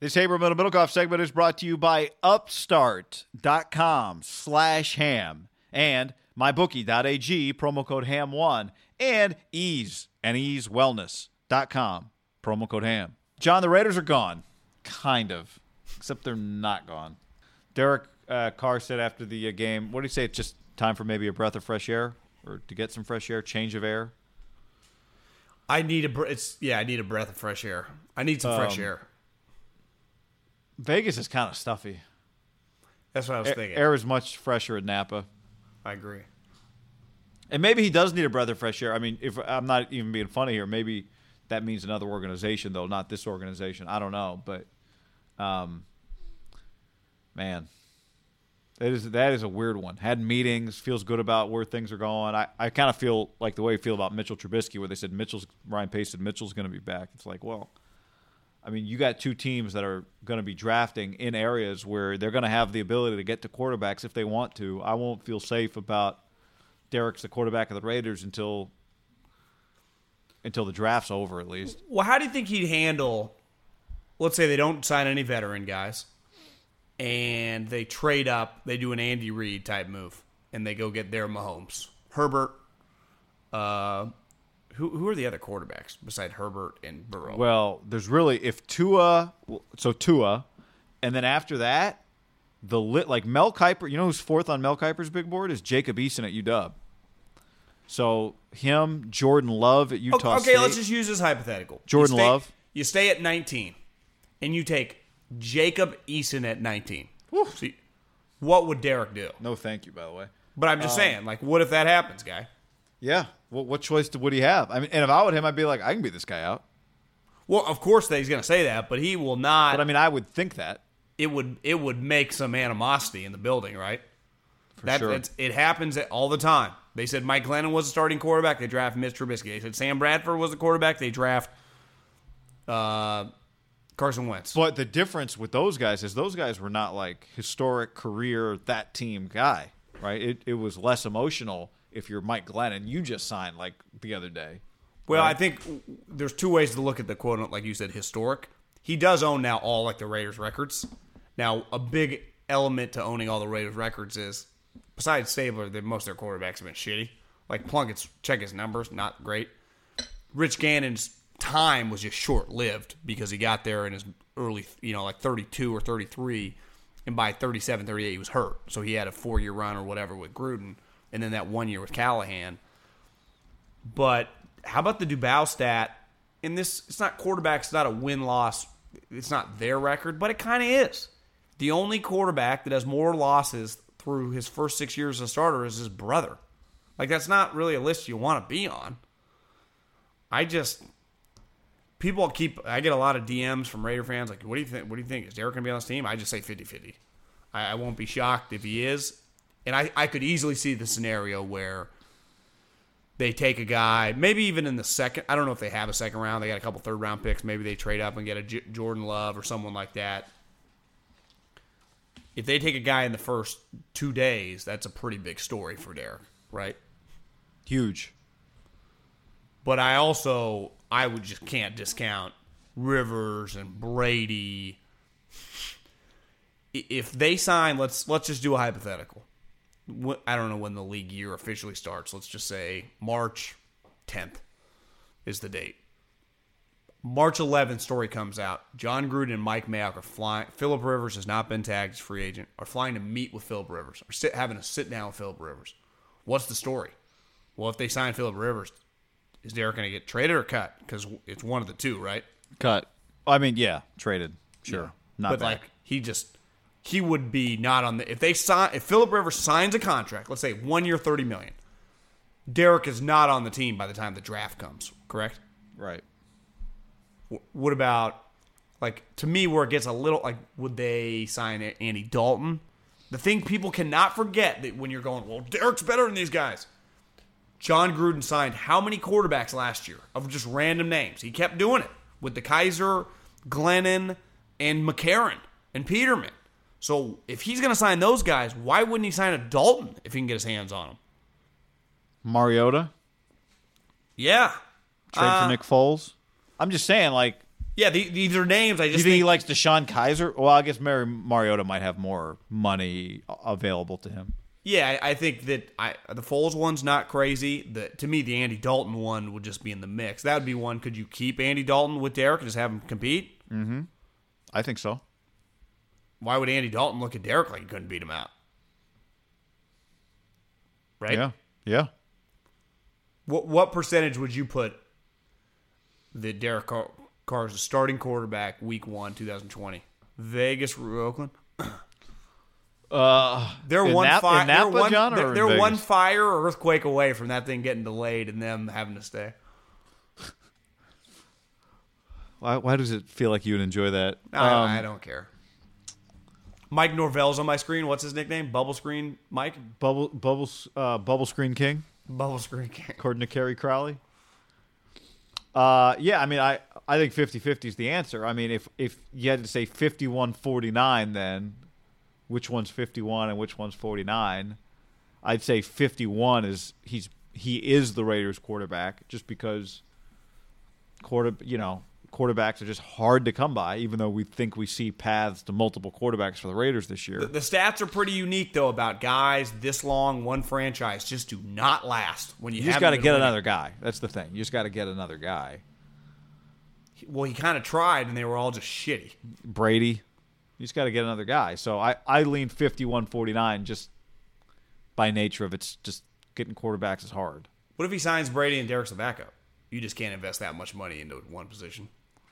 This Haberman and Middlecoff segment is brought to you by Upstart.com/ham and MyBookie.ag, promo code HAM1, and Ease and Easewellness.com, promo code HAM. John, the Raiders are gone. Kind of. Except they're not gone. Derek Carr said after the game, what did he say? It's just time for maybe a breath of fresh air, or to get some fresh air, change of air? I need a breath of fresh air. I need some fresh air. Vegas is kind of stuffy. That's what I was thinking. Air is much fresher in Napa. I agree. And maybe he does need a breath of fresh air. I mean, if I'm not even being funny here, maybe that means another organization, though, not this organization. I don't know, but man, that is a weird one. Had meetings, feels good about where things are going. I kind of feel like the way you feel about Mitchell Trubisky, where they said Ryan Pace said Mitchell's going to be back. It's like, well, I mean, you got two teams that are going to be drafting in areas where they're going to have the ability to get to quarterbacks if they want to. I won't feel safe about Derek's the quarterback of the Raiders until the draft's over, at least. Well, how do you think he'd handle, let's say they don't sign any veteran guys, and they trade up, they do an Andy Reid type move, and they go get their Mahomes. Herbert, Who are the other quarterbacks beside Herbert and Burrow? Well, there's really Tua, and then after that, Mel Kiper. You know who's fourth on Mel Kiper's big board is Jacob Eason at UW. So him, Jordan Love at Utah State. Okay, let's just use this hypothetical. Love. You stay at 19, and you take Jacob Eason at 19. See, what would Derek do? No, thank you. By the way, but I'm just saying, like, what if that happens, guy? Yeah. Well, what choice would he have? I mean, and if I were him, I'd be like, I can beat this guy out. Well, of course that he's going to say that, but he will not. But I mean, I would think that it would make some animosity in the building, right? For sure. It happens all the time. They said Mike Glennon was a starting quarterback. They draft Mitch Trubisky. They said Sam Bradford was the quarterback. They draft Carson Wentz. But the difference with those guys is those guys were not like historic career that team guy, right? It was less emotional. If you're Mike Glennon, you just signed like the other day. Well, right? I think there's two ways to look at the quote, like you said, historic. He does own now all like the Raiders records. Now, a big element to owning all the Raiders records is, besides Stabler, that most of their quarterbacks have been shitty. Like Plunkett's, check his numbers, not great. Rich Gannon's time was just short-lived because he got there in his early, like 32 or 33, and by 37, 38, he was hurt. So he had a 4-year run or whatever with Gruden. And then that 1 year with Callahan. But how about the Dubow stat? And this, it's not quarterbacks, it's not a win-loss. It's not their record, but it kind of is. The only quarterback that has more losses through his first 6 years as a starter is his brother. Like, that's not really a list you want to be on. I get a lot of DMs from Raider fans like, what do you think? What do you think? Is Derek going to be on this team? I just say 50-50. I won't be shocked if he is. And I could easily see the scenario where They take a guy, maybe even in the second. I don't know if they have a second round. They got a couple third-round picks. Maybe they trade up and get a Jordan Love or someone like that. If they take a guy in the first 2 days, that's a pretty big story for Derek, right? Huge. But I also, I can't discount Rivers and Brady. If they sign, let's just do a hypothetical. I don't know when the league year officially starts. Let's just say March 10th is the date. March 11th, story comes out. John Gruden and Mike Mayock are flying. Philip Rivers has not been tagged as free agent. Are flying to meet with Philip Rivers. Having a sit down with Philip Rivers. What's the story? Well, if they sign Philip Rivers, is Derek going to get traded or cut? Because it's one of the two, right? Cut. I mean, yeah, traded. Sure, yeah. Not but bad. Like he would be not on the if Philip Rivers signs a contract, let's say 1 year, $30 million. Derek is not on the team by the time the draft comes. Correct. Right. What about, like, to me where it gets a little like, would they sign Andy Dalton? The thing people cannot forget that when you're going, well, Derek's better than these guys. John Gruden signed how many quarterbacks last year of just random names? He kept doing it with the Kizer, Glennon, and McCarron and Peterman. So if he's going to sign those guys, why wouldn't he sign a Dalton if he can get his hands on him? Mariota? Yeah. Trade for Nick Foles? I'm just saying, like... Yeah, these are names. I just think he likes Deshone Kizer? Well, I guess Mariota might have more money available to him. Yeah, I think that the Foles one's not crazy. To me, the Andy Dalton one would just be in the mix. That would be one. Could you keep Andy Dalton with Derek and just have him compete? Mm-hmm. I think so. Why would Andy Dalton look at Derek like he couldn't beat him out? Right? Yeah. Yeah. What percentage would you put that Derek Carr is the starting quarterback week one, 2020? Vegas, Oakland? They're one fire or earthquake away from that thing getting delayed and them having to stay. Why does it feel like you would enjoy that? I don't care. Mike Norvell's on my screen. What's his nickname? Bubble Screen Mike? Bubble Screen King. Bubble Screen King. According to Kerry Crowley. Yeah, I mean, I think 50-50 is the answer. I mean, if you had to say 51-49, then which one's 51 and which one's 49? I'd say 51 is he is the Raiders quarterback, just because quarterbacks are just hard to come by, even though we think we see paths to multiple quarterbacks for the Raiders this year. The stats are pretty unique, though, about guys this long, one franchise, just do not last. When you just got to get another guy. That's the thing. You just got to get another guy. Well, he kind of tried, and they were all just shitty. Brady. You just got to get another guy. So I lean 51-49 just by nature of it's just getting quarterbacks is hard. What if he signs Brady and Derek's a backup? You just can't invest that much money into one position.